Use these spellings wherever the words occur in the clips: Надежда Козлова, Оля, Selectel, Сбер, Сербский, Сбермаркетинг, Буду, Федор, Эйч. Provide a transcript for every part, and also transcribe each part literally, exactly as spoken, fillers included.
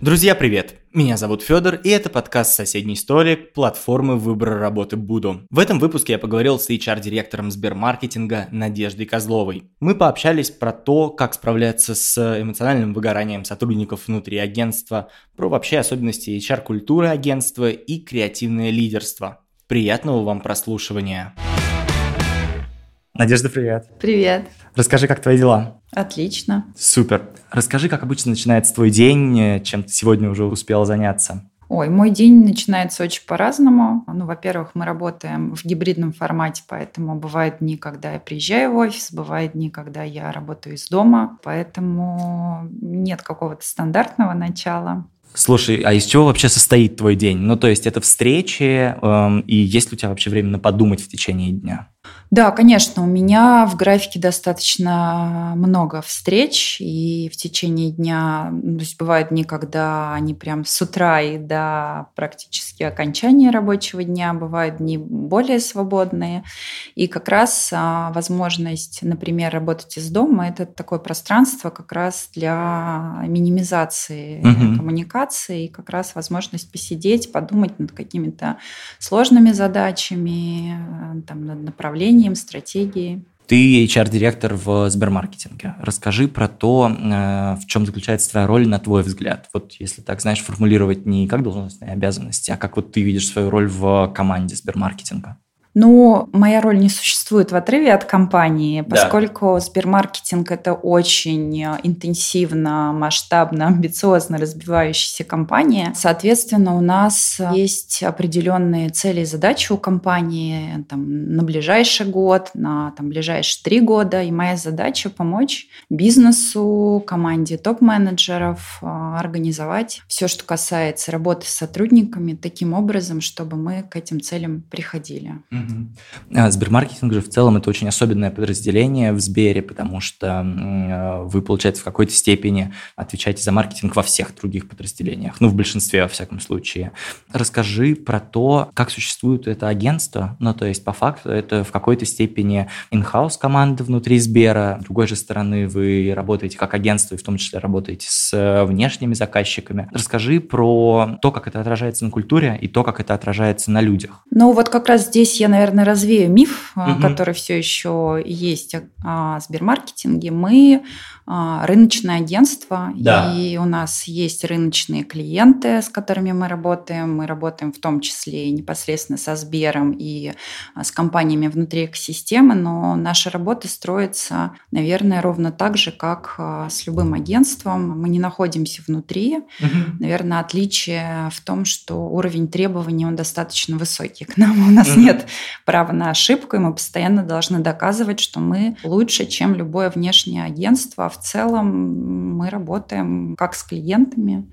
Друзья, привет! Меня зовут Федор, и это подкаст «Соседний столик» платформы выбора работы Буду. В этом выпуске я поговорил с эйч ар-директором Сбермаркетинга Надеждой Козловой. Мы пообщались про то, как справляться с эмоциональным выгоранием сотрудников внутри агентства, про вообще особенности эйч ар-культуры агентства и креативное лидерство. Приятного вам прослушивания! Надежда, привет! Привет! Расскажи, как твои дела? Отлично. Супер. Расскажи, как обычно начинается твой день, чем ты сегодня уже успела заняться? Ой, мой день начинается очень по-разному. Ну, во-первых, мы работаем в гибридном формате, поэтому бывают дни, когда я приезжаю в офис, бывают дни, когда я работаю из дома, поэтому нет какого-то стандартного начала. Слушай, а из чего вообще состоит твой день? Ну, то есть это встречи, э, и есть ли у тебя вообще время подумать в течение дня? Да, конечно, у меня в графике достаточно много встреч, и в течение дня, то есть бывают дни, когда они прям с утра и до практически окончания рабочего дня, бывают дни более свободные, и как раз возможность, например, работать из дома, это такое пространство как раз для минимизации угу. коммуникации, и как раз возможность посидеть, подумать над какими-то сложными задачами, там, над направлением, стратегии. Ты эйч ар-директор в Сбермаркетинге. Расскажи про то, в чем заключается твоя роль, на твой взгляд. Вот если так, знаешь, формулировать не как должностные обязанности, а как вот ты видишь свою роль в команде Сбермаркетинга. Ну, моя роль не существует в отрыве от компании, поскольку да. Сбермаркетинг – это очень интенсивно, масштабно, амбициозно развивающаяся компания. Соответственно, у нас есть определенные цели и задачи у компании там, на ближайший год, на там, ближайшие три года. И моя задача – помочь бизнесу, команде топ-менеджеров организовать все, что касается работы с сотрудниками, таким образом, чтобы мы к этим целям приходили. Сбермаркетинг же в целом это очень особенное подразделение в Сбере, потому что вы, получается, в какой-то степени отвечаете за маркетинг во всех других подразделениях, ну, в большинстве, во всяком случае. Расскажи про то, как существует это агентство, ну, то есть, по факту, это в какой-то степени in-house команда внутри Сбера, с другой же стороны, вы работаете как агентство и в том числе работаете с внешними заказчиками. Расскажи про то, как это отражается на культуре и то, как это отражается на людях. Ну, вот как раз здесь я, наверное, развею миф, угу. который все еще есть о Сбермаркетинге. Мы рыночное агентство, да. и у нас есть рыночные клиенты, с которыми мы работаем. Мы работаем в том числе и непосредственно со Сбером и с компаниями внутри экосистемы, но наша работа строится, наверное, ровно так же, как с любым агентством. Мы не находимся внутри. Угу. Наверное, отличие в том, что уровень требований, он достаточно высокий к нам. У нас угу. нет права на ошибку, и мы постоянно должны доказывать, что мы лучше, чем любое внешнее агентство. А в целом мы работаем как с клиентами,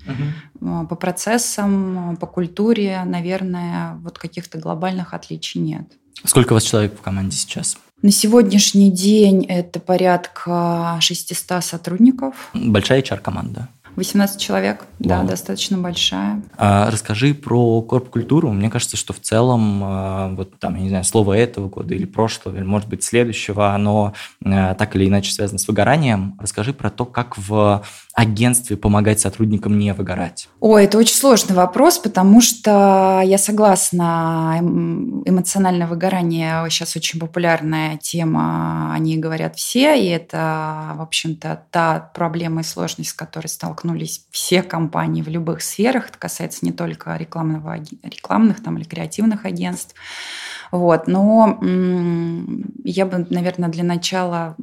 угу. по процессам, по культуре, наверное, вот каких-то глобальных отличий нет. Сколько у вас человек в команде сейчас? На сегодняшний день это порядка шестьсот сотрудников. Большая эйч ар-команда. восемнадцать человек, да, да, достаточно большая. А, расскажи про корп-культуру. Мне кажется, что в целом, вот там, я не знаю, слово этого года или прошлого, или, может быть, следующего, оно так или иначе связано с выгоранием. Расскажи про то, как в агентстве помогать сотрудникам не выгорать. Ой, это очень сложный вопрос, потому что я согласна, эмоциональное выгорание сейчас очень популярная тема, о ней говорят все, и это, в общем-то, та проблема и сложность, с которой столкнулась все компании в любых сферах, это касается не только рекламного, рекламных там, или креативных агентств. Вот. Но м- я бы, наверное, для начала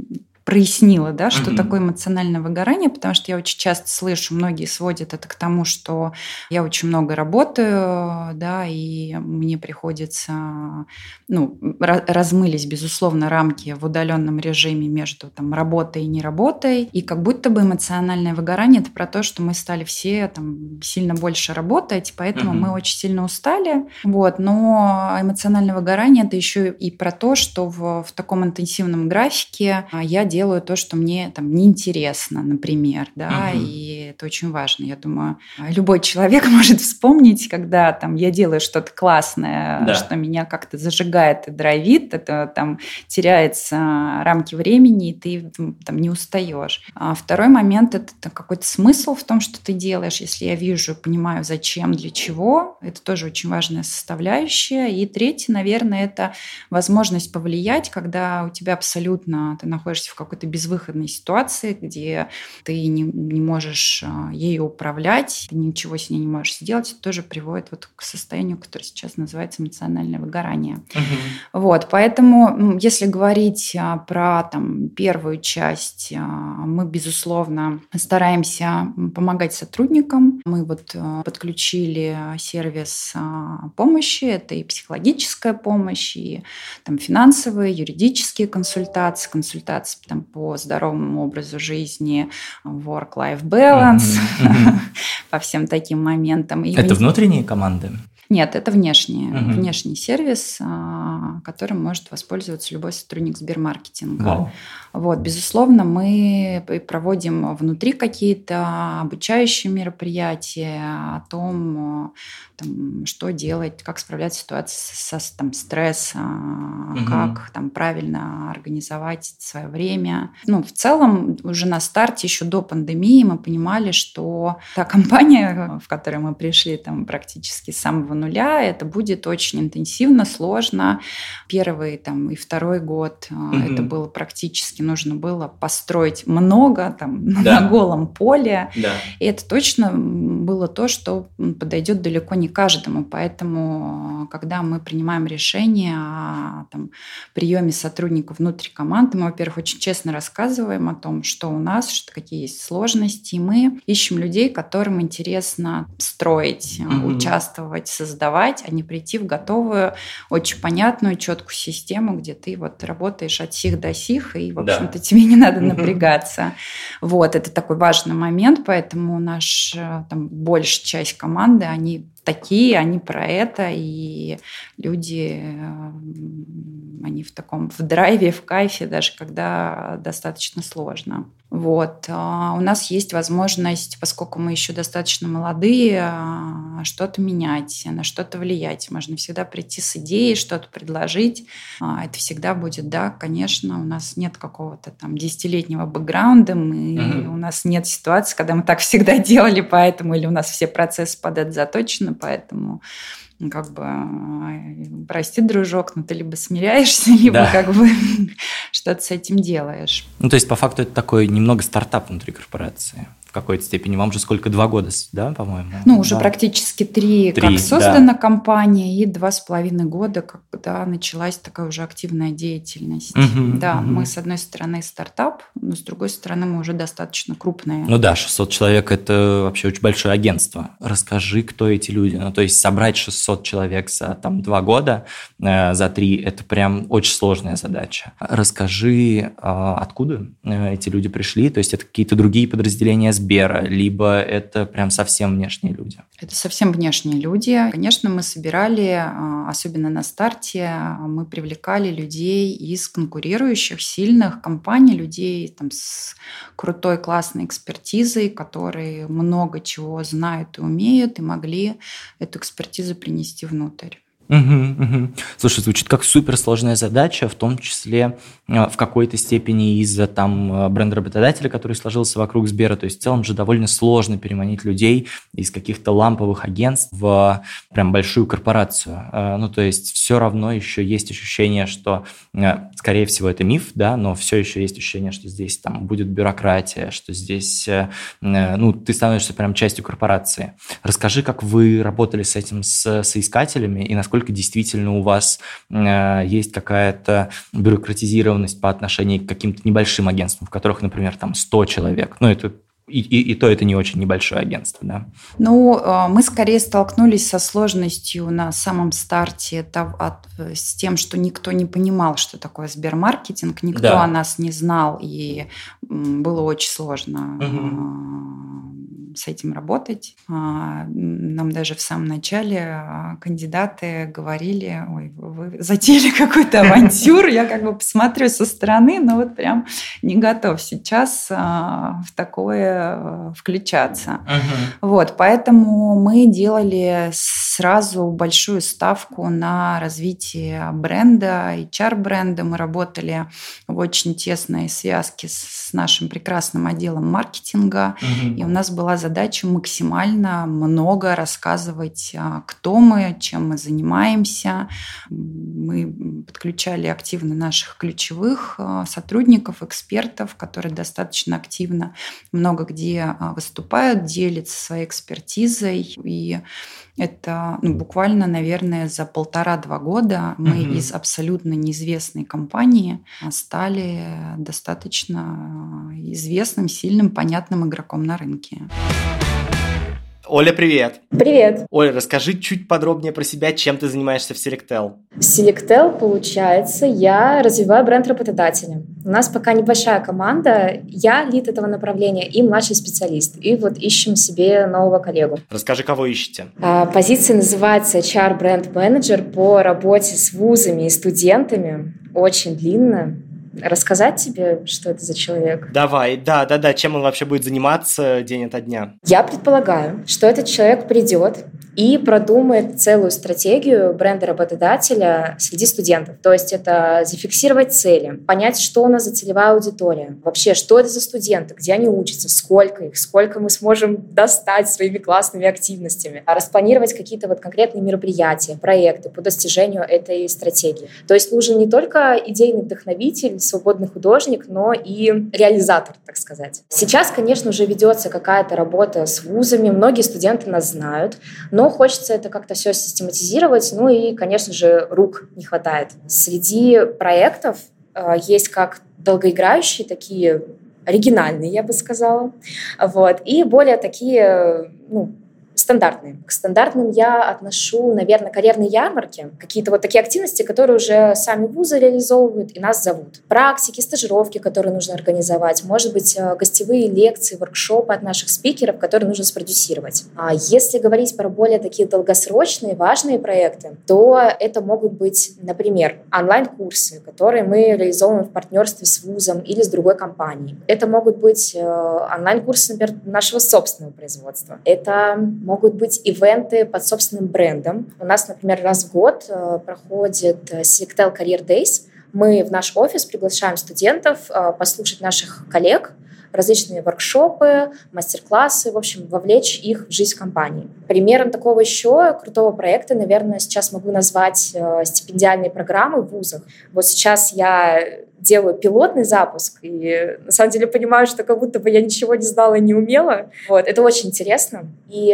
прояснила, да, что mm-hmm. такое эмоциональное выгорание, потому что я очень часто слышу, многие сводят это к тому, что я очень много работаю, да, и мне приходится, ну, размылись, безусловно, рамки в удаленном режиме между там, работой и не работой, и как будто бы эмоциональное выгорание – это про то, что мы стали все там, сильно больше работать, поэтому mm-hmm. мы очень сильно устали, вот, но эмоциональное выгорание – это еще и про то, что в, в таком интенсивном графике я делаю то, что мне там неинтересно, например, да, угу. и и это очень важно. Я думаю, любой человек может вспомнить, когда там, я делаю что-то классное, да. что меня как-то зажигает и драйвит, это там теряется рамки времени, и ты там не устаешь. А второй момент – это какой-то смысл в том, что ты делаешь. Если я вижу, понимаю, зачем, для чего, это тоже очень важная составляющая. И третье, наверное, это возможность повлиять, когда у тебя абсолютно, ты находишься в какой-то безвыходной ситуации, где ты не, не можешь ею управлять, ты ничего с ней не можешь сделать, это тоже приводит вот к состоянию, которое сейчас называется эмоциональное выгорание. Угу. Вот, поэтому, если говорить про там, первую часть, мы, безусловно, стараемся помогать сотрудникам. Мы вот подключили сервис помощи, это и психологическая помощь, и там, финансовые, юридические консультации, консультации там, по здоровому образу жизни, work-life balance, mm-hmm. Mm-hmm. по всем таким моментам. И это у... внутренние команды? Нет, это внешний, mm-hmm. внешний сервис, которым может воспользоваться любой сотрудник Сбермаркетинга. Wow. Вот, безусловно, мы проводим внутри какие-то обучающие мероприятия о том, там, что делать, как справляться с ситуацией со там, стрессом, mm-hmm. как там, правильно организовать свое время. Ну, в целом, уже на старте, еще до пандемии, мы понимали, что та компания, в которой мы пришли там, практически с самого нуля, это будет очень интенсивно, сложно. Первый там, и второй год mm-hmm. это было практически, нужно было построить много там, да. на голом поле. Да. И это точно было то, что подойдет далеко не каждому. Поэтому, когда мы принимаем решение о там, приеме сотрудников внутри команды, мы, во-первых, очень честно рассказываем о том, что у нас, что, какие есть сложности. И мы ищем людей, которым интересно строить, mm-hmm. участвовать, создавать, а не прийти в готовую, очень понятную, четкую систему, где ты вот работаешь от сих до сих, и, в общем-то, да. тебе не надо напрягаться. Вот, это такой важный момент, поэтому наша там, большая часть команды, они такие, они про это, и люди, они в таком, в драйве, в кайфе, даже когда достаточно сложно. Вот. У нас есть возможность, поскольку мы еще достаточно молодые, что-то менять, на что-то влиять. Можно всегда прийти с идеей, что-то предложить. Это всегда будет, да, конечно, у нас нет какого-то там десятилетнего бэкграунда, мы, угу. у нас нет ситуации, когда мы так всегда делали, поэтому, или у нас все процессы под это заточены, поэтому... как бы, прости, дружок, но ты либо смиряешься, либо да. как бы что-то с этим делаешь. Ну, то есть, по факту, это такой немного стартап внутри корпорации в какой-то степени. Вам же сколько, два года, да, по-моему? Ну, уже да. практически три, три, как создана да. компания, и два с половиной года, когда началась такая уже активная деятельность. Угу, да, угу. мы, с одной стороны, стартап, но с другой стороны, мы уже достаточно крупные. Ну да, шестьсот человек – это вообще очень большое агентство. Расскажи, кто эти люди. Ну, то есть, собрать шестьсот человек за там, два года, э, за три, это прям очень сложная задача. Расскажи, э, откуда эти люди пришли, то есть это какие-то другие подразделения Сбера, либо это прям совсем внешние люди? Это совсем внешние люди. Конечно, мы собирали, особенно на старте, мы привлекали людей из конкурирующих, сильных компаний, людей там, с крутой, классной экспертизой, которые много чего знают и умеют, и могли эту экспертизу принять нести внутрь. Угу, угу. Слушай, звучит как суперсложная задача, в том числе в какой-то степени из-за там бренда-работодателя, который сложился вокруг Сбера. То есть в целом же довольно сложно переманить людей из каких-то ламповых агентств в прям большую корпорацию. Ну, то есть все равно еще есть ощущение, что, скорее всего, это миф, да, но все еще есть ощущение, что здесь там будет бюрократия, что здесь, ну, ты становишься прям частью корпорации. Расскажи, как вы работали с этим, с соискателями, и насколько Насколько действительно у вас э, есть какая-то бюрократизированность по отношению к каким-то небольшим агентствам, в которых, например, там сто человек. Ну, это и, и, и то это не очень небольшое агентство, да? Ну, мы скорее столкнулись со сложностью на самом старте с тем, что никто не понимал, что такое Сбермаркетинг, никто да. о нас не знал, и было очень сложно. Угу. с этим работать. Нам даже в самом начале кандидаты говорили: ой, вы затеяли какую-то авантюру, я как бы посмотрю со стороны, но вот прям не готов сейчас в такое включаться. Угу. Вот, поэтому мы делали сразу большую ставку на развитие бренда, эйч ар-бренда. Мы работали в очень тесной связке с нашим прекрасным отделом маркетинга, угу. и у нас была задача максимально много рассказывать, кто мы, чем мы занимаемся. Мы подключали активно наших ключевых сотрудников, экспертов, которые достаточно активно много где выступают, делятся своей экспертизой. И это ну, буквально, наверное, за полтора-два года мы угу. из абсолютно неизвестной компании стали достаточно известным, сильным, понятным игроком на рынке. Оля, привет! Привет! Оля, расскажи чуть подробнее про себя, чем ты занимаешься в Selectel. В Selectel, получается, я развиваю бренд работодателя. У нас пока небольшая команда, я лид этого направления и младший специалист. И вот ищем себе нового коллегу. Расскажи, кого ищете? Позиция называется эйч ар-бренд-менеджер по работе с вузами и студентами. Очень длинная. Рассказать тебе, что это за человек? Давай, да, да, да, чем он вообще будет заниматься день ото дня? Я предполагаю, что этот человек придет и продумает целую стратегию бренда работодателя среди студентов. То есть это зафиксировать цели, понять, что у нас за целевая аудитория, вообще, что это за студенты, где они учатся, сколько их, сколько мы сможем достать своими классными активностями, а распланировать какие-то вот конкретные мероприятия, проекты по достижению этой стратегии. То есть нужен не только идейный вдохновитель, свободный художник, но и реализатор, так сказать. Сейчас, конечно, уже ведется какая-то работа с вузами, многие студенты нас знают, но хочется это как-то все систематизировать, ну и, конечно же, рук не хватает. Среди проектов э, есть как долгоиграющие, такие оригинальные, я бы сказала, вот, и более такие, ну, стандартные. К стандартным я отношу, наверное, карьерные ярмарки, какие-то вот такие активности, которые уже сами вузы реализовывают и нас зовут. Практики, стажировки, которые нужно организовать, может быть, гостевые лекции, воркшопы от наших спикеров, которые нужно спродюсировать. А если говорить про более такие долгосрочные, важные проекты, то это могут быть, например, онлайн-курсы, которые мы реализовываем в партнерстве с вузом или с другой компанией. Это могут быть онлайн-курсы, например, нашего собственного производства. Это могут быть ивенты под собственным брендом. У нас, например, раз в год проходит Selectel Career Days. Мы в наш офис приглашаем студентов послушать наших коллег, различные воркшопы, мастер-классы, в общем, вовлечь их в жизнь компании. Примером такого еще крутого проекта, наверное, сейчас могу назвать стипендиальные программы в вузах. Вот сейчас я делаю пилотный запуск, и на самом деле понимаю, что как будто бы я ничего не знала и не умела. Вот, это очень интересно. И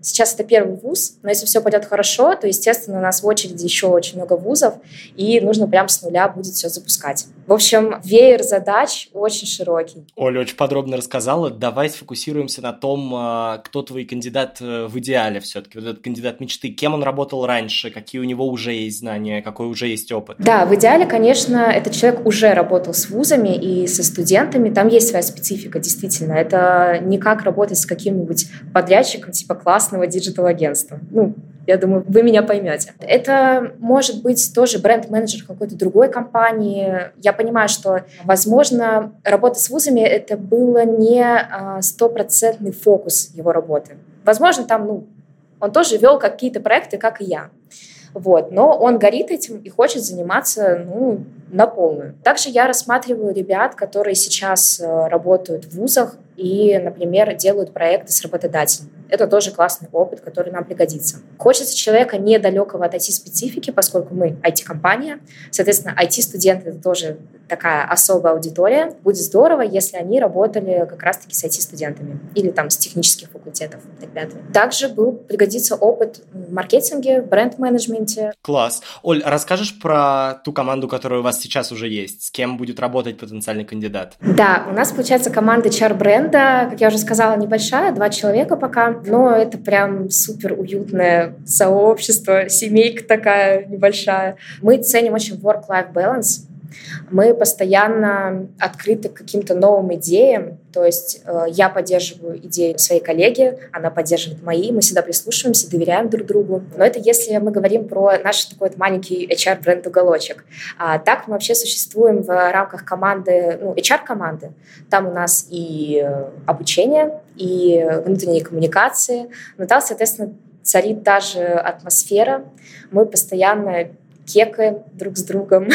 сейчас это первый вуз, но если все пойдет хорошо, то, естественно, у нас в очереди еще очень много вузов, и нужно прям с нуля будет все запускать. В общем, веер задач очень широкий. Оля очень подробно рассказала. Давай сфокусируемся на том, кто твой кандидат в идеале все-таки, вот этот кандидат мечты. Кем он работал раньше, какие у него уже есть знания, какой уже есть опыт? Да, в идеале, конечно, этот человек уже работал с вузами и со студентами. Там есть своя специфика, действительно. Это не как работать с каким-нибудь подрядчиком типа классного диджитал-агентства. Ну, я думаю, вы меня поймете. Это может быть тоже бренд-менеджер какой-то другой компании. Я понимаю, что, возможно, работа с вузами — это было не стопроцентный фокус его работы. Возможно, там, ну, он тоже вел какие-то проекты, как и я. Вот. Но он горит этим и хочет заниматься, ну, на полную. Также я рассматриваю ребят, которые сейчас работают в вузах и, например, делают проекты с работодателем. Это тоже классный опыт, который нам пригодится. Хочется человека недалекого от ай ти-специфики, поскольку мы ай ти-компания. Соответственно, ай ти-студенты — это тоже такая особая аудитория. Будет здорово, если они работали как раз-таки с ай ти-студентами или там с технических факультетов. Также был пригодится опыт в маркетинге, бренд-менеджменте. Класс. Оль, расскажешь про ту команду, которая у вас сейчас уже есть? С кем будет работать потенциальный кандидат? Да, у нас, получается, команда эйч ар-бренда, как я уже сказала, небольшая, два человека пока. Но это прям супер уютное сообщество, семейка такая небольшая. Мы ценим очень work-life balance. Мы постоянно открыты к каким-то новым идеям. То есть э, я поддерживаю идею своей коллеги, она поддерживает мои. Мы всегда прислушиваемся, доверяем друг другу. Но это если мы говорим про наш такой вот маленький эйч ар-бренд-уголочек. А так мы вообще существуем в рамках команды, ну, эйч ар-команды. Там у нас и обучение, и внутренние коммуникации. Но там, соответственно, царит та же атмосфера. Мы постоянно кекаем друг с другом,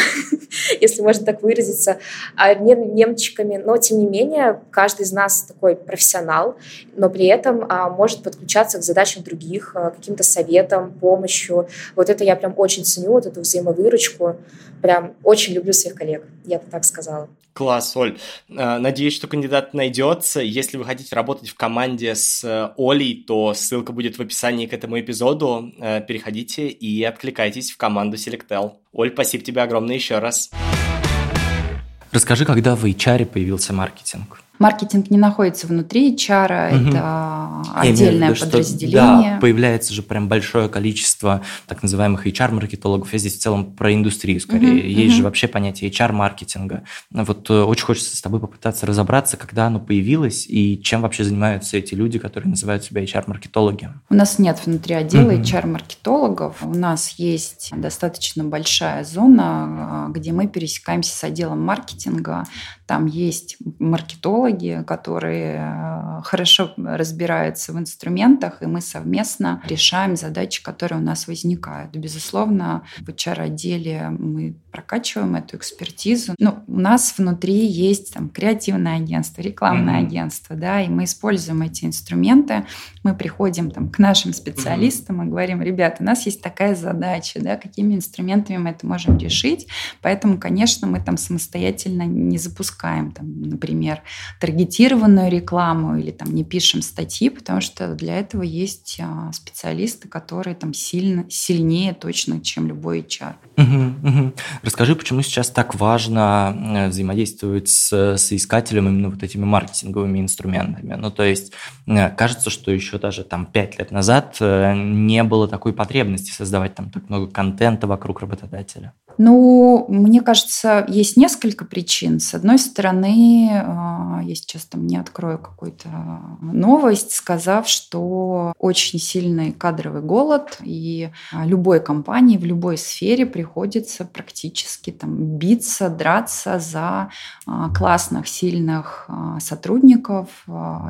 если можно так выразиться, а не немчиками. Но, тем не менее, каждый из нас такой профессионал, но при этом а, может подключаться к задачам других, а, каким-то советам, помощью. Вот это я прям очень ценю, вот эту взаимовыручку. Прям очень люблю своих коллег, я бы так сказала. Класс, Оль. Надеюсь, что кандидат найдется. Если вы хотите работать в команде с Олей, то ссылка будет в описании к этому эпизоду. Переходите и откликайтесь в команду Selectel. Оль, спасибо тебе огромное еще раз. Расскажи, когда в эйч ар появился маркетинг? Маркетинг не находится внутри эйч ар, угу. Это отдельное виду, подразделение. Что, да, появляется же прям большое количество так называемых эйч ар-маркетологов. Я здесь в целом про индустрию скорее. Угу, Есть угу. же вообще понятие эйч ар-маркетинга. Вот очень хочется с тобой попытаться разобраться, когда оно появилось и чем вообще занимаются эти люди, которые называют себя эйч ар-маркетологи. У нас нет внутри отдела угу. эйч ар-маркетологов. У нас есть достаточно большая зона, где мы пересекаемся с отделом маркетинга. Там есть маркетологи, которые хорошо разбираются в инструментах, и мы совместно решаем задачи, которые у нас возникают. Безусловно, в эйч ар-отделе мы прокачиваем эту экспертизу. Но у нас внутри есть там, креативное агентство, рекламное mm-hmm. агентство, да, и мы используем эти инструменты. Мы приходим там, к нашим специалистам mm-hmm. и говорим: ребята, у нас есть такая задача, да, какими инструментами мы это можем решить. Поэтому, конечно, мы там самостоятельно не запускаем, там, например, таргетированную рекламу или там не пишем статьи, потому что для этого есть а, специалисты, которые там сильно, сильнее точно, чем любой эйч ар. Uh-huh, uh-huh. Расскажи, почему сейчас так важно взаимодействовать с соискателем именно вот этими маркетинговыми инструментами? Ну, то есть, кажется, что еще даже там пять лет назад не было такой потребности создавать там так много контента вокруг работодателя. Ну, мне кажется, есть несколько причин. С одной стороны, я сейчас там не открою какую-то новость, сказав, что очень сильный кадровый голод, и любой компании в любой сфере приходится практически там биться, драться за классных, сильных сотрудников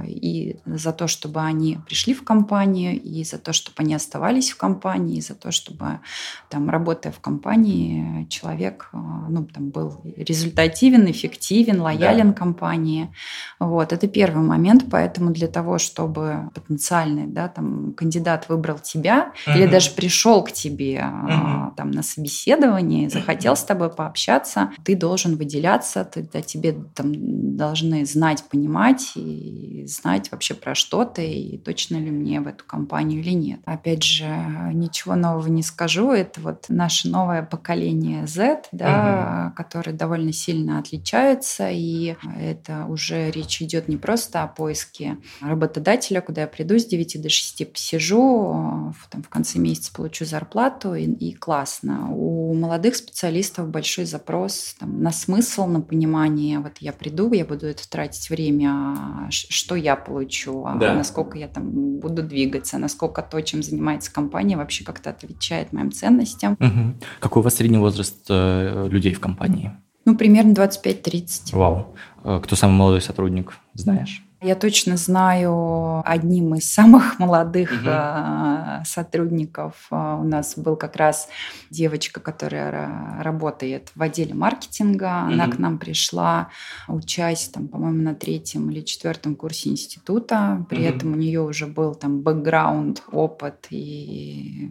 и за то, чтобы они пришли в компанию, и за то, чтобы они оставались в компании, и за то, чтобы, там, работая в компании, человек, ну, там, был результативен, эффективен, лоялен да. компании. Вот, это первый момент, поэтому для того, чтобы потенциальный, да, там, кандидат выбрал тебя mm-hmm. или даже пришел к тебе mm-hmm. там, на собеседование, захотел mm-hmm. с тобой пообщаться, ты должен выделяться, ты, да, тебе там, должны знать, понимать и знать вообще про что ты и точно ли мне в эту компанию или нет. Опять же, ничего нового не скажу, это вот наше новое поколение зет, да, mm-hmm. которое довольно сильно отличается, и это уже речь идет не просто о поиске работодателя, куда я приду с девяти до шести посижу, там, в конце месяца получу зарплату, и, и классно. У молодых специалистов большой запрос там, на смысл, на понимание. Вот я приду, я буду это тратить время, что я получу, да. а насколько я там буду двигаться, насколько то, чем занимается компания, вообще как-то отвечает моим ценностям. Угу. Какой у вас средний возраст э, людей в компании? Ну, примерно двадцать пять - тридцать. Вау. Кто самый молодой сотрудник, знаешь? Я точно знаю, одним из самых молодых mm-hmm. сотрудников у нас был как раз девочка, которая работает в отделе маркетинга. Mm-hmm. Она к нам пришла, учась, там, по-моему, на третьем или четвертом курсе института. При mm-hmm. этом у нее уже был там бэкграунд, опыт. И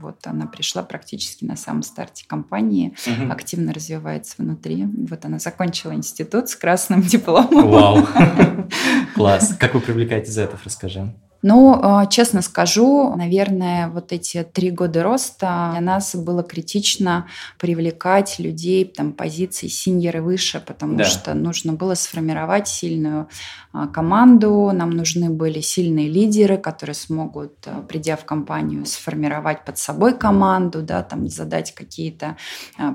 вот она пришла практически на самом старте компании, mm-hmm. активно развивается внутри. Вот она закончила институт с красным дипломом. Вау! Wow. Класс. Как вы привлекаете зетов, расскажи. Но, честно скажу, наверное, вот эти три года роста для нас было критично привлекать людей там, позиций синьор и выше, потому да. что нужно было сформировать сильную команду, нам нужны были сильные лидеры, которые смогут, придя в компанию, сформировать под собой команду, да, там, задать какие-то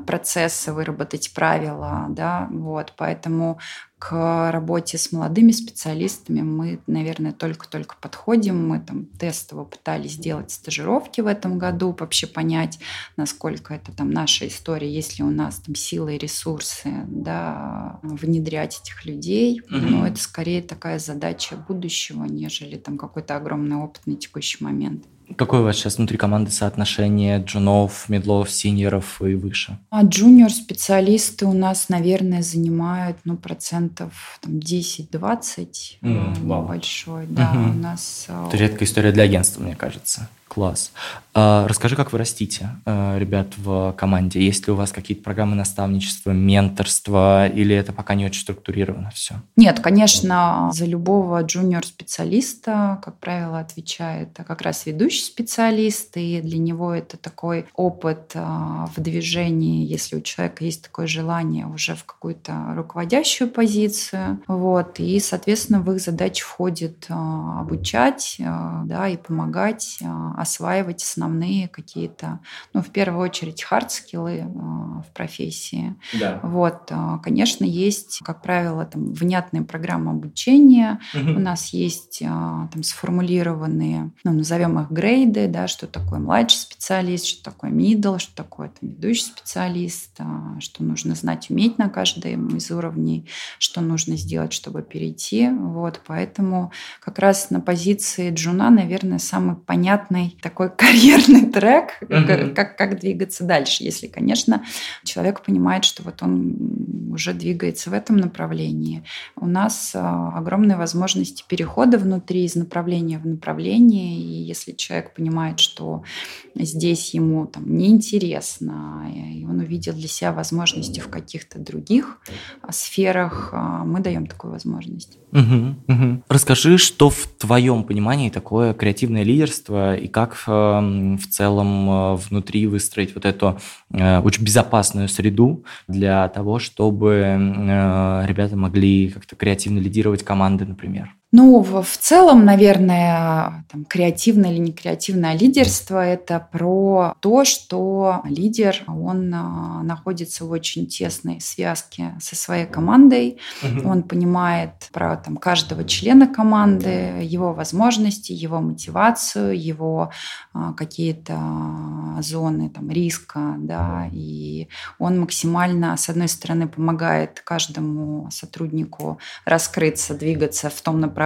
процессы, выработать правила. Да, вот, поэтому... К работе с молодыми специалистами мы, наверное, только-только подходим. Мы там тестово пытались сделать стажировки в этом году, вообще понять, насколько это там наша история, есть ли у нас там силы и ресурсы, да, внедрять этих людей. Mm-hmm. Но это скорее такая задача будущего, нежели там какой-то огромный опыт на текущий момент. Какое у вас сейчас внутри команды соотношение джунов, мидлов, синьоров и выше? А джуниор-специалисты у нас, наверное, занимают ну, процентов там, десять-двадцать mm, небольшой. Да, mm-hmm. у нас... Это редкая история для агентства, мне кажется. Класс. Расскажи, как вы растите, ребят, в команде? Есть ли у вас какие-то программы наставничества, менторства, или это пока не очень структурировано все? Нет, конечно, за любого джуниор-специалиста, как правило, отвечает как раз ведущий специалист, и для него это такой опыт в движении, если у человека есть такое желание уже в какую-то руководящую позицию. Вот, и, соответственно, в их задачи входит обучать, да, и помогать осваивать основные какие-то, ну, в первую очередь, хард-скиллы э, в профессии. Да. Вот, э, конечно, есть, как правило, там, внятные программы обучения. Угу. У нас есть э, там, сформулированные, ну, назовем их грейды, да, что такое младший специалист, что такое middle, что такое там, ведущий специалист, э, что нужно знать, уметь на каждом из уровней, что нужно сделать, чтобы перейти. Вот, поэтому как раз на позиции джуна, наверное, самый понятный такой карьерный трек, uh-huh. как, как двигаться дальше, если, конечно, человек понимает, что вот он уже двигается в этом направлении. У нас а, огромные возможности перехода внутри, из направления в направление, и если человек понимает, что здесь ему там, неинтересно, и он увидел для себя возможности в каких-то других сферах, а, мы даем такую возможность. Uh-huh. Uh-huh. Расскажи, что в твоем понимании такое креативное лидерство, и как э, в целом э, внутри выстроить вот эту э, очень безопасную среду для того, чтобы э, ребята могли как-то креативно лидировать команды, например? Ну, в, в целом, наверное, там, креативное или некреативное лидерство – это про то, что лидер, он а, находится в очень тесной связке со своей командой, mm-hmm. он понимает про там, каждого члена команды, mm-hmm. его возможности, его мотивацию, его а, какие-то зоны там, риска, да, и он максимально, с одной стороны, помогает каждому сотруднику раскрыться, двигаться в том направлении,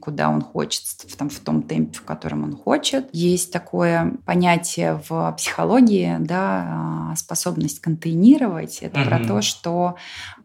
куда он хочет, в, там, в том темпе, в котором он хочет. Есть такое понятие в психологии, да, способность контейнировать. Это mm-hmm. про то, что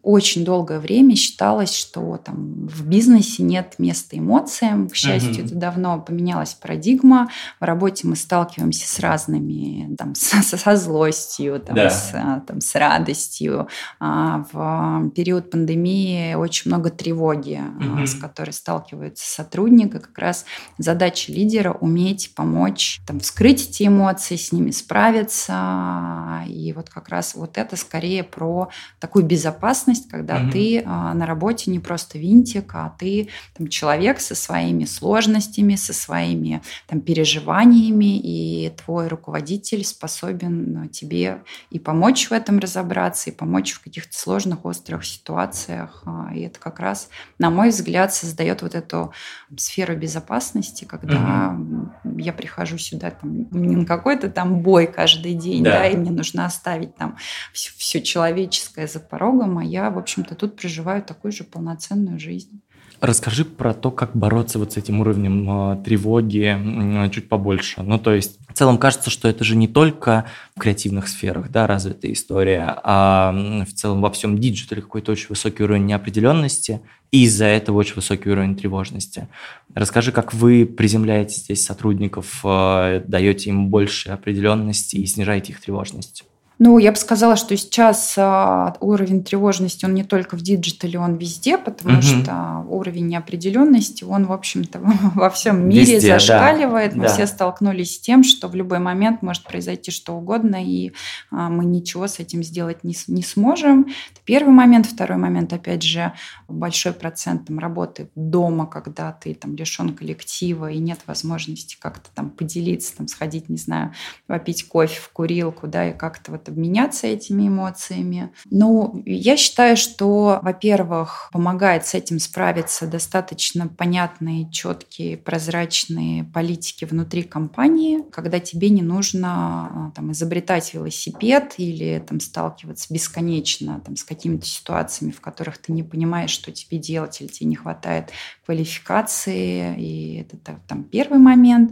очень долгое время считалось, что там, в бизнесе нет места эмоциям. К счастью, mm-hmm. это давно поменялась парадигма. В работе мы сталкиваемся с разными, там, со, со злостью, там, yeah. с, там, с радостью. В период пандемии очень много тревоги, mm-hmm. с которой сталкиваемся сотрудника, как раз задача лидера уметь помочь там, вскрыть эти эмоции, с ними справиться. И вот как раз вот это скорее про такую безопасность, когда mm-hmm. ты а, на работе не просто винтик, а ты там, человек со своими сложностями, со своими там, переживаниями, и твой руководитель способен тебе и помочь в этом разобраться, и помочь в каких-то сложных, острых ситуациях. И это как раз, на мой взгляд, создает вот эту сферу безопасности, когда mm-hmm. я прихожу сюда, там, не на какой-то там бой каждый день, да, да и мне нужно оставить там все, все человеческое за порогом, а я, в общем-то, тут проживаю такую же полноценную жизнь. Расскажи про то, как бороться вот с этим уровнем тревоги чуть побольше. Ну, то есть, в целом кажется, что это же не только в креативных сферах, да, развитая история, а в целом во всем диджитале какой-то очень высокий уровень неопределенности, и из-за этого очень высокий уровень тревожности. Расскажи, как вы приземляете здесь сотрудников, даете им больше определенности и снижаете их тревожность. Ну, я бы сказала, что сейчас а, уровень тревожности, он не только в диджитале, он везде, потому угу. что уровень неопределенности, он, в общем-то, во всем мире везде, зашкаливает. Да. Мы да. все столкнулись с тем, что в любой момент может произойти что угодно, и а, мы ничего с этим сделать не, не сможем. Это первый момент. Второй момент, опять же, большой процент там, работы дома, когда ты там, лишен коллектива и нет возможности как-то там поделиться, там, сходить, не знаю, попить кофе в курилку, да, и как-то вот обменяться этими эмоциями. Ну, я считаю, что, во-первых, помогает с этим справиться достаточно понятные, четкие, прозрачные политики внутри компании, когда тебе не нужно там, изобретать велосипед или там, сталкиваться бесконечно там, с какими-то ситуациями, в которых ты не понимаешь, что тебе делать, или тебе не хватает квалификации. И это там, первый момент.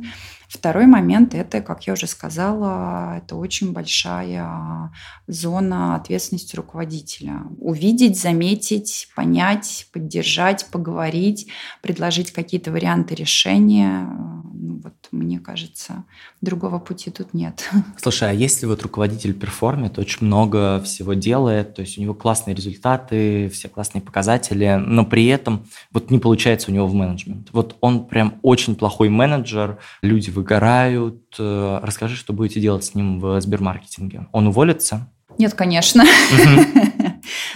Второй момент – это, как я уже сказала, это очень большая зона ответственности руководителя. Увидеть, заметить, понять, поддержать, поговорить, предложить какие-то варианты решения. Ну, вот, мне кажется, другого пути тут нет. Слушай, а если вот руководитель перформит, очень много всего делает, то есть у него классные результаты, все классные показатели, но при этом вот не получается у него в менеджмент. Вот он прям очень плохой менеджер, люди выгорают. Расскажи, что будете делать с ним в Сбермаркетинге. Он уволится? Нет, конечно.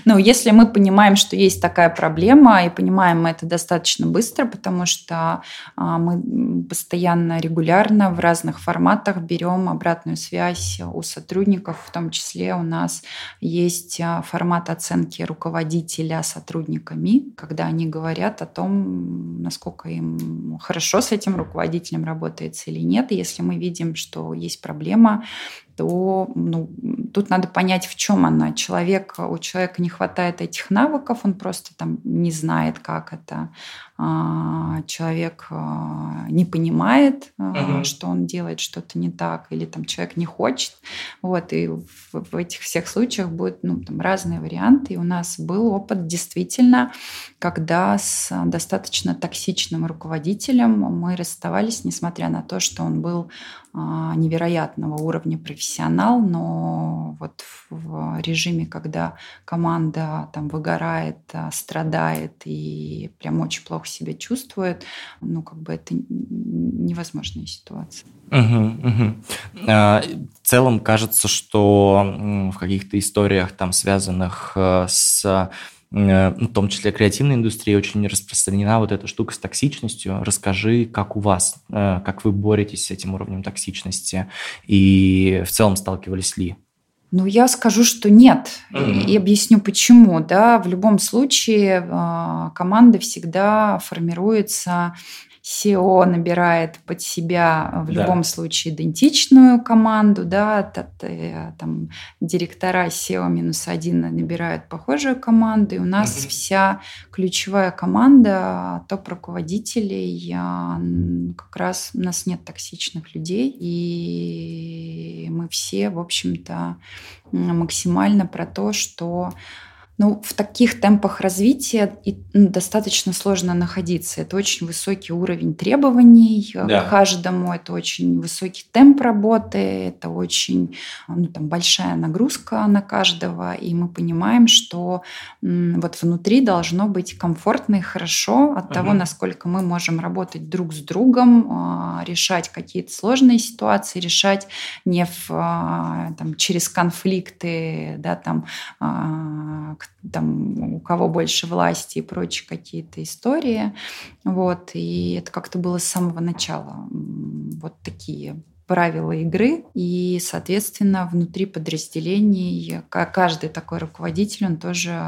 Ну, если мы понимаем, что есть такая проблема, и понимаем мы это достаточно быстро, потому что а, мы постоянно, регулярно в разных форматах берем обратную связь у сотрудников, в том числе у нас есть формат оценки руководителя сотрудниками, когда они говорят о том, насколько им хорошо с этим руководителем работается или нет. И если мы видим, что есть проблема, то ну, тут надо понять, в чем она. Человек, у человека не хватает этих навыков, он просто там не знает, как это. Человек не понимает, uh-huh. что он делает что-то не так, или там человек не хочет. Вот, и в, в этих всех случаях будут ну, там, разные варианты. И у нас был опыт действительно, когда с достаточно токсичным руководителем мы расставались, несмотря на то, что он был невероятного уровня профессионал, но вот в режиме, когда команда там выгорает, страдает и прям очень плохо себя чувствует, ну как бы это невозможная ситуация. Угу, угу. В целом кажется, что в каких-то историях там связанных с в том числе креативной индустрии, очень распространена вот эта штука с токсичностью. Расскажи, как у вас, как вы боретесь с этим уровнем токсичности и в целом сталкивались ли? Ну, я скажу, что нет. Mm-hmm. И объясню, почему. Да, в любом случае команда всегда формируется... си и о набирает под себя в любом да. случае идентичную команду, да, там, директора си и о один набирают похожую команду, и у нас mm-hmm. вся ключевая команда топ-руководителей, как раз у нас нет токсичных людей, и мы все, в общем-то, максимально про то, что... Ну, в таких темпах развития и, ну, достаточно сложно находиться. Это очень высокий уровень требований да. к каждому, это очень высокий темп работы, это очень ну, там, большая нагрузка на каждого, и мы понимаем, что м, вот внутри должно быть комфортно и хорошо от угу. того, насколько мы можем работать друг с другом, э, решать какие-то сложные ситуации, решать не в, э, там, через конфликты, да, там, э, там, у кого больше власти и прочие какие-то истории. Вот. И это как-то было с самого начала. Вот такие правила игры. И, соответственно, внутри подразделений каждый такой руководитель, он тоже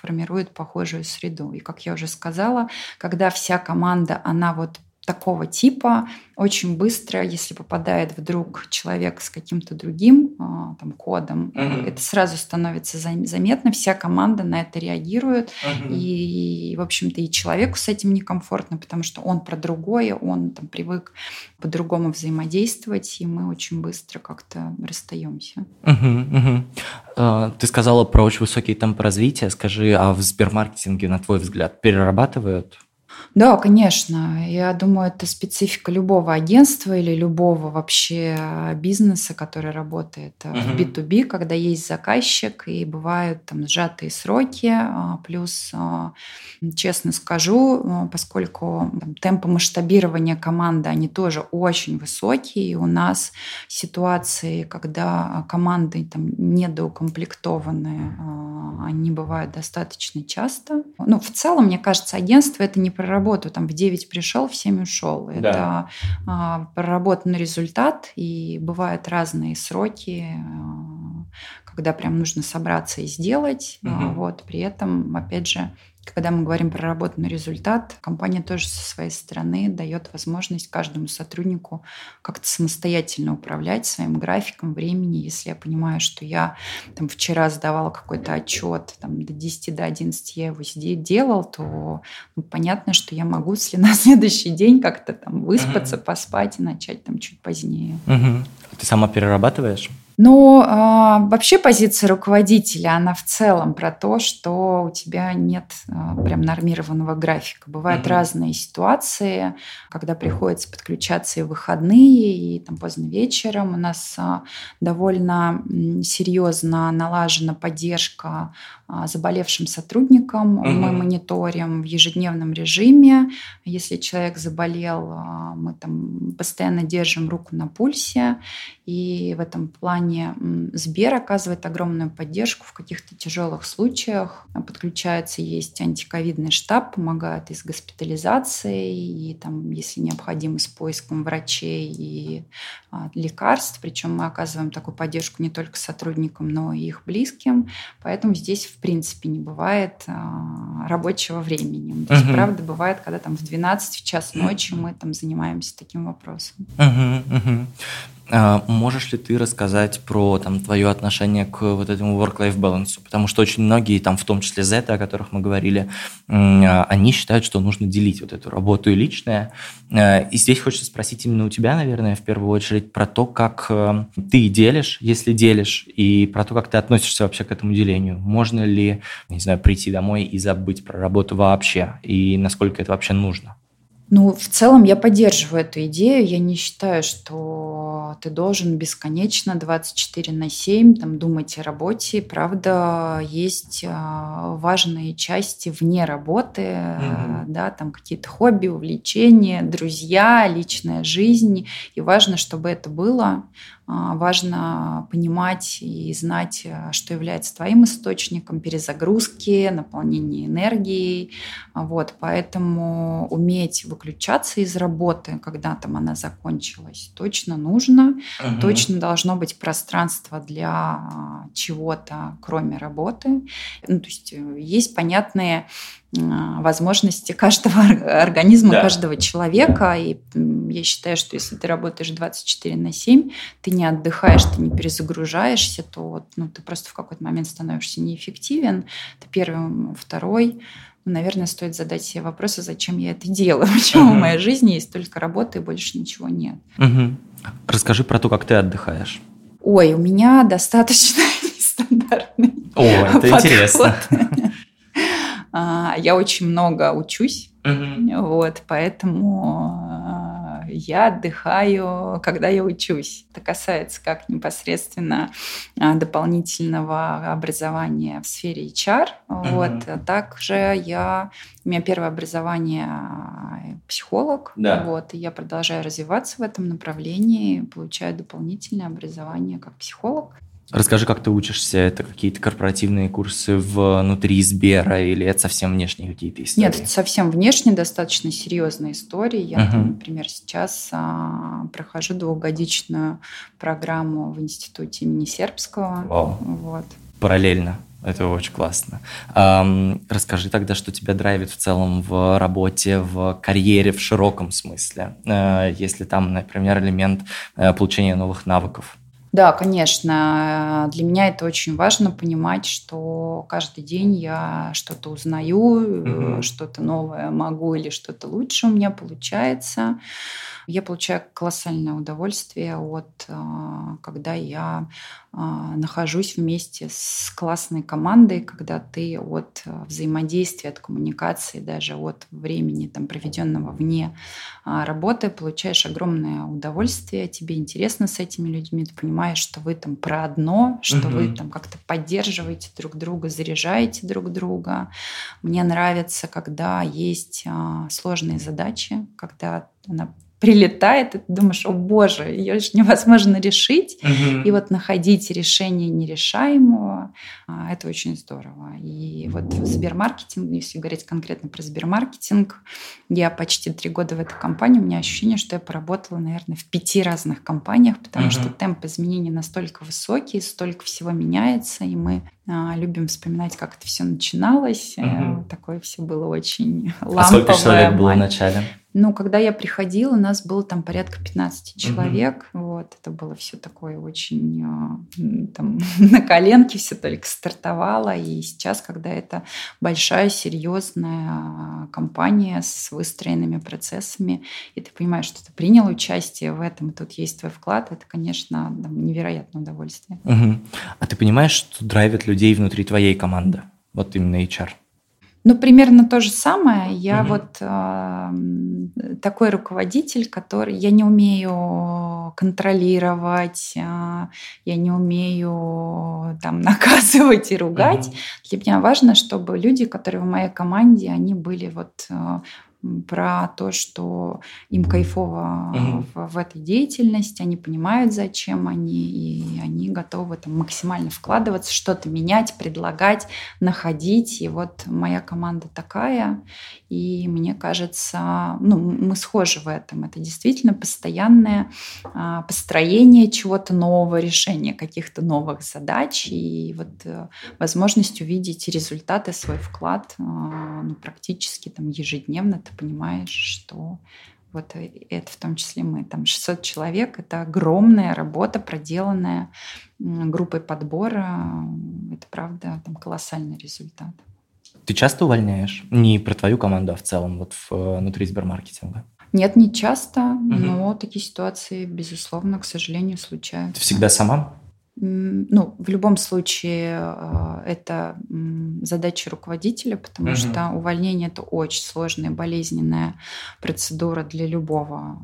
формирует похожую среду. И, как я уже сказала, когда вся команда, она вот такого типа, очень быстро, если попадает вдруг человек с каким-то другим там, кодом, uh-huh. это сразу становится заметно, вся команда на это реагирует, uh-huh. и, и, в общем-то, и человеку с этим некомфортно, потому что он про другое, он там, привык по-другому взаимодействовать, и мы очень быстро как-то расстаемся. Uh-huh, uh-huh. Ты сказала про очень высокие темпы развития, скажи, а в Сбермаркетинге, на твой взгляд, перерабатывают? Да, конечно. Я думаю, это специфика любого агентства или любого вообще бизнеса, который работает uh-huh. в би ту би, когда есть заказчик, и бывают там сжатые сроки. Плюс, честно скажу, поскольку там, темпы масштабирования команды, они тоже очень высокие, и у нас ситуации, когда команды там недоукомплектованы, они бывают достаточно часто. Ну, в целом, мне кажется, агентство – это не про работу. Там в девять пришел, в семь ушел. Да. Это а, проработанный результат, и бывают разные сроки, а, когда прям нужно собраться и сделать. Угу. А, вот, при этом, опять же, когда мы говорим про проработанный результат, компания тоже со своей стороны дает возможность каждому сотруднику как-то самостоятельно управлять своим графиком времени. Если я понимаю, что я там, вчера сдавала какой-то отчет, там, до десяти, до одиннадцати я его делал, то ну, понятно, что я могу на следующий день как-то там выспаться, uh-huh. поспать и начать там чуть позднее. Uh-huh. Ты сама перерабатываешь? Ну, а, вообще позиция руководителя, она в целом про то, что у тебя нет а, прям нормированного графика. Бывают mm-hmm. разные ситуации, когда приходится подключаться и в выходные, и там поздно вечером. У нас а, довольно серьезно налажена поддержка а, заболевшим сотрудникам. Mm-hmm. Мы мониторим в ежедневном режиме. Если человек заболел, а, мы там постоянно держим руку на пульсе. И в этом плане Сбер оказывает огромную поддержку в каких-то тяжелых случаях. Подключается, есть антиковидный штаб, помогает и с госпитализацией, и там, если необходимо, с поиском врачей и а, лекарств. Причем мы оказываем такую поддержку не только сотрудникам, но и их близким. Поэтому здесь, в принципе, не бывает а, рабочего времени. То есть, uh-huh. правда, бывает, когда там в двенадцать, в час ночи мы там занимаемся таким вопросом. Uh-huh, uh-huh. Можешь ли ты рассказать про там, твое отношение к вот этому work-life balance? Потому что очень многие, там, в том числе Z, о которых мы говорили, они считают, что нужно делить вот эту работу и личное. И здесь хочется спросить именно у тебя, наверное, в первую очередь, про то, как ты делишь, если делишь, и про то, как ты относишься вообще к этому делению. Можно ли, не знаю, прийти домой и забыть про работу вообще? И насколько это вообще нужно? Ну, в целом я поддерживаю эту идею. Я не считаю, что ты должен бесконечно двадцать четыре на семь там, думать о работе. Правда, есть важные части вне работы, mm-hmm. да, там какие-то хобби, увлечения, друзья, личная жизнь. И важно, чтобы это было. Важно понимать и знать, что является твоим источником перезагрузки, наполнения энергией. Вот, поэтому уметь выключаться из работы, когда там она закончилась, точно нужно. Uh-huh. Точно должно быть пространство для чего-то, кроме работы. Ну, то есть есть понятные возможности каждого организма, да. каждого человека. И я считаю, что если ты работаешь двадцать четыре на семь, ты не отдыхаешь, ты не перезагружаешься, то ну, ты просто в какой-то момент становишься неэффективен. Это первый, второй. Наверное, стоит задать себе вопрос, зачем я это делаю? Почему uh-huh. в моей жизни есть только работа и больше ничего нет? Uh-huh. Расскажи про то, как ты отдыхаешь. Ой, у меня достаточно нестандартный О, это подход. Интересно. Я очень много учусь, uh-huh. вот, поэтому я отдыхаю, когда я учусь. Это касается как непосредственно дополнительного образования в сфере эйч ар. Uh-huh. Вот. Также я, у меня первое образование психолог, да. вот, и я продолжаю развиваться в этом направлении, получаю дополнительное образование как психолог. Расскажи, как ты учишься? Это какие-то корпоративные курсы внутри Сбера или это совсем внешние какие-то истории? Нет, это совсем внешние, достаточно серьезные истории. Я, uh-huh. там, например, сейчас а, прохожу двухгодичную программу в институте имени Сербского. Вау. Вот. Параллельно. Это очень классно. Эм, расскажи тогда, что тебя драйвит в целом в работе, в карьере в широком смысле. Э, если там, например, элемент э, получения новых навыков. Да, конечно. Для меня это очень важно понимать, что каждый день я что-то узнаю, mm-hmm. что-то новое могу или что-то лучше у меня получается. Я получаю колоссальное удовольствие от, когда я нахожусь вместе с классной командой, когда ты от взаимодействия, от коммуникации, даже от времени, там, проведенного вне работы, получаешь огромное удовольствие, тебе интересно с этими людьми, ты понимаешь, что вы там про одно, что угу. вы там как-то поддерживаете друг друга, заряжаете друг друга. Мне нравится, когда есть сложные задачи, когда она прилетает, и ты думаешь, о боже, ее же невозможно решить. Угу. И вот находить решение нерешаемого, это очень здорово. И вот в Сбермаркетинге, если говорить конкретно про Сбермаркетинг, я почти три года в этой компании, у меня ощущение, что я поработала, наверное, в пяти разных компаниях, потому угу. что темп изменений настолько высокий, столько всего меняется, и мы любим вспоминать, как это все начиналось. Угу. Такое все было очень ламповое. А сколько человек было в начале? Ну, когда я приходила, у нас было там порядка пятнадцать человек. Mm-hmm. Вот. Это было все такое очень там, на коленке, все только стартовало. И сейчас, когда это большая, серьезная компания с выстроенными процессами, и ты понимаешь, что ты принял участие в этом, и тут есть твой вклад, это, конечно, там, невероятное удовольствие. Mm-hmm. А ты понимаешь, что драйвит людей внутри твоей команды? Вот именно эйч ар. Ну, примерно то же самое. Я угу. вот э, такой руководитель, который... Я не умею контролировать, э, я не умею там, наказывать и ругать. Угу. Для меня важно, чтобы люди, которые в моей команде, они были вот... Э, про то, что им кайфово mm-hmm. в, в этой деятельности, они понимают, зачем они, и они готовы там, максимально вкладываться, что-то менять, предлагать, находить. И вот моя команда такая, и мне кажется, ну, мы схожи в этом. Это действительно постоянное а, построение чего-то нового, решение каких-то новых задач, и вот а, возможность увидеть результаты, свой вклад а, ну, практически там, ежедневно. Понимаешь, что вот это в том числе мы, там шестьсот человек, это огромная работа, проделанная группой подбора, это правда там колоссальный результат. Ты часто увольняешь? Не про твою команду, а в целом вот внутри Сбермаркетинга? Нет, не часто, угу. но такие ситуации, безусловно, к сожалению, случаются. Ты всегда сама? Ну, в любом случае, это задача руководителя, потому угу. что увольнение – это очень сложная, болезненная процедура для любого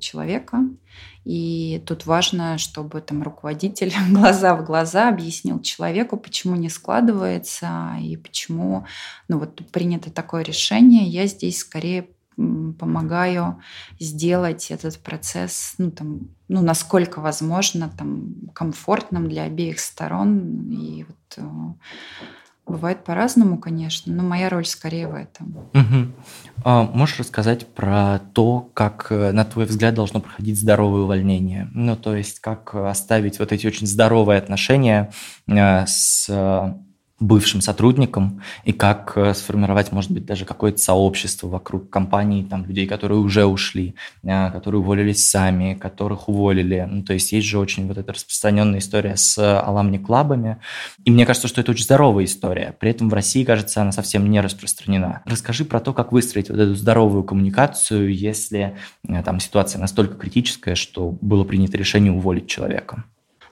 человека. И тут важно, чтобы там, руководитель глаза в глаза объяснил человеку, почему не складывается и почему ну, вот, принято такое решение. Я здесь скорее помогаю сделать этот процесс, ну, там, ну, насколько возможно, там, комфортным для обеих сторон. И вот бывает по-разному, конечно, но моя роль скорее в этом. Угу. А можешь рассказать про то, как, на твой взгляд, должно проходить здоровое увольнение? Ну, то есть, как оставить вот эти очень здоровые отношения с бывшим сотрудником, и как сформировать, может быть, даже какое-то сообщество вокруг компании, там, людей, которые уже ушли, которые уволились сами, которых уволили. Ну, то есть есть же очень вот эта распространенная история с аламни-клабами. И мне кажется, что это очень здоровая история. При этом в России, кажется, она совсем не распространена. Расскажи про то, как выстроить вот эту здоровую коммуникацию, если там ситуация настолько критическая, что было принято решение уволить человека.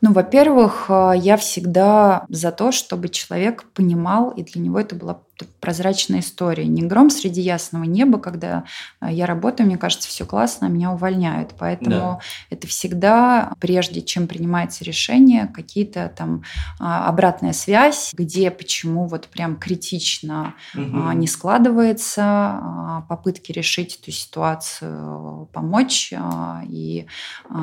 Ну, во-первых, я всегда за то, чтобы человек понимал, и для него это была прозрачная история. Не гром среди ясного неба, когда я работаю, мне кажется, все классно, а меня увольняют. Поэтому да. это всегда, прежде чем принимается решение, какие-то там обратная связь, где, почему вот прям критично угу. не складывается, попытки решить эту ситуацию, помочь. И,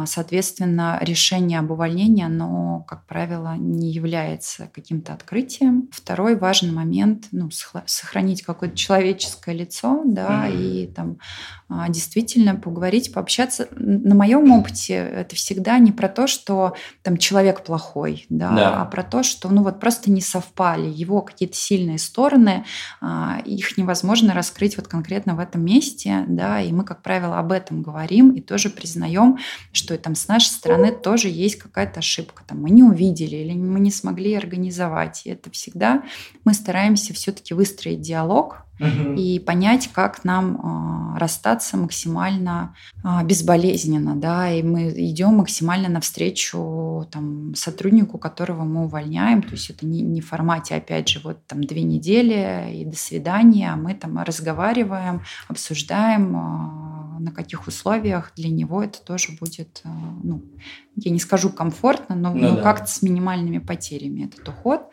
соответственно, решение об увольнении, оно, как правило, не является каким-то открытием. Второй важный момент, ну, сохранить какое-то человеческое лицо, да, mm-hmm. и там действительно поговорить, пообщаться. На моем опыте это всегда не про то, что там человек плохой, да, yeah. а про то, что ну вот просто не совпали его какие-то сильные стороны, их невозможно раскрыть вот конкретно в этом месте, да, и мы, как правило, об этом говорим и тоже признаем, что там с нашей стороны тоже есть какая-то ошибка, там мы не увидели или мы не смогли организовать, и это всегда мы стараемся все-таки выстроить диалог угу. и понять, как нам э, расстаться максимально э, безболезненно, да, и мы идем максимально навстречу там, сотруднику, которого мы увольняем, то есть это не, не в формате, опять же, вот там две недели и до свидания, а мы там разговариваем, обсуждаем, э, на каких условиях для него это тоже будет, э, ну, я не скажу комфортно, но, ну, но да. как-то с минимальными потерями этот уход.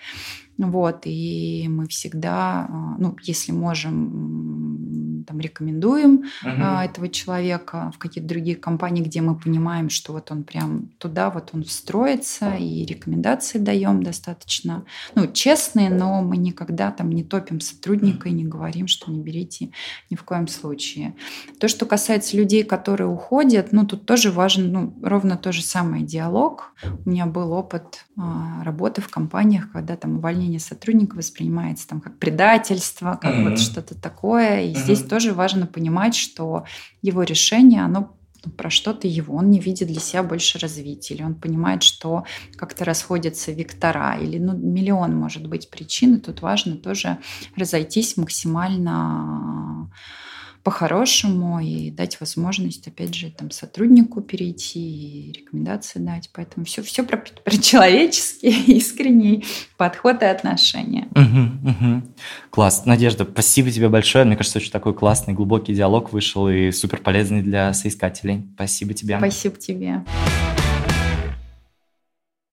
Вот, и мы всегда, ну, если можем, там, рекомендуем uh-huh. этого человека в какие-то другие компании, где мы понимаем, что вот он прям туда, вот он встроится, и рекомендации даем достаточно, ну, честные, но мы никогда там не топим сотрудника и не говорим, что не берите ни в коем случае. То, что касается людей, которые уходят, ну, тут тоже важен, ну, ровно то же самое диалог. У меня был опыт а, работы в компаниях, когда там увольняли сотрудника воспринимается там как предательство, как mm-hmm. вот что-то такое. И mm-hmm. здесь тоже важно понимать, что его решение, оно про что-то его, он не видит для себя больше развития, или он понимает, что как-то расходятся вектора, или ну, миллион может быть причин, и тут важно тоже разойтись максимально по-хорошему и дать возможность, опять же, там, сотруднику перейти и рекомендации дать. Поэтому все, все про, про человеческий, искренний подход и отношения. Угу, угу. Класс. Надежда, спасибо тебе большое. Мне кажется, очень такой классный, глубокий диалог вышел и суперполезный для соискателей. Спасибо тебе. Спасибо тебе.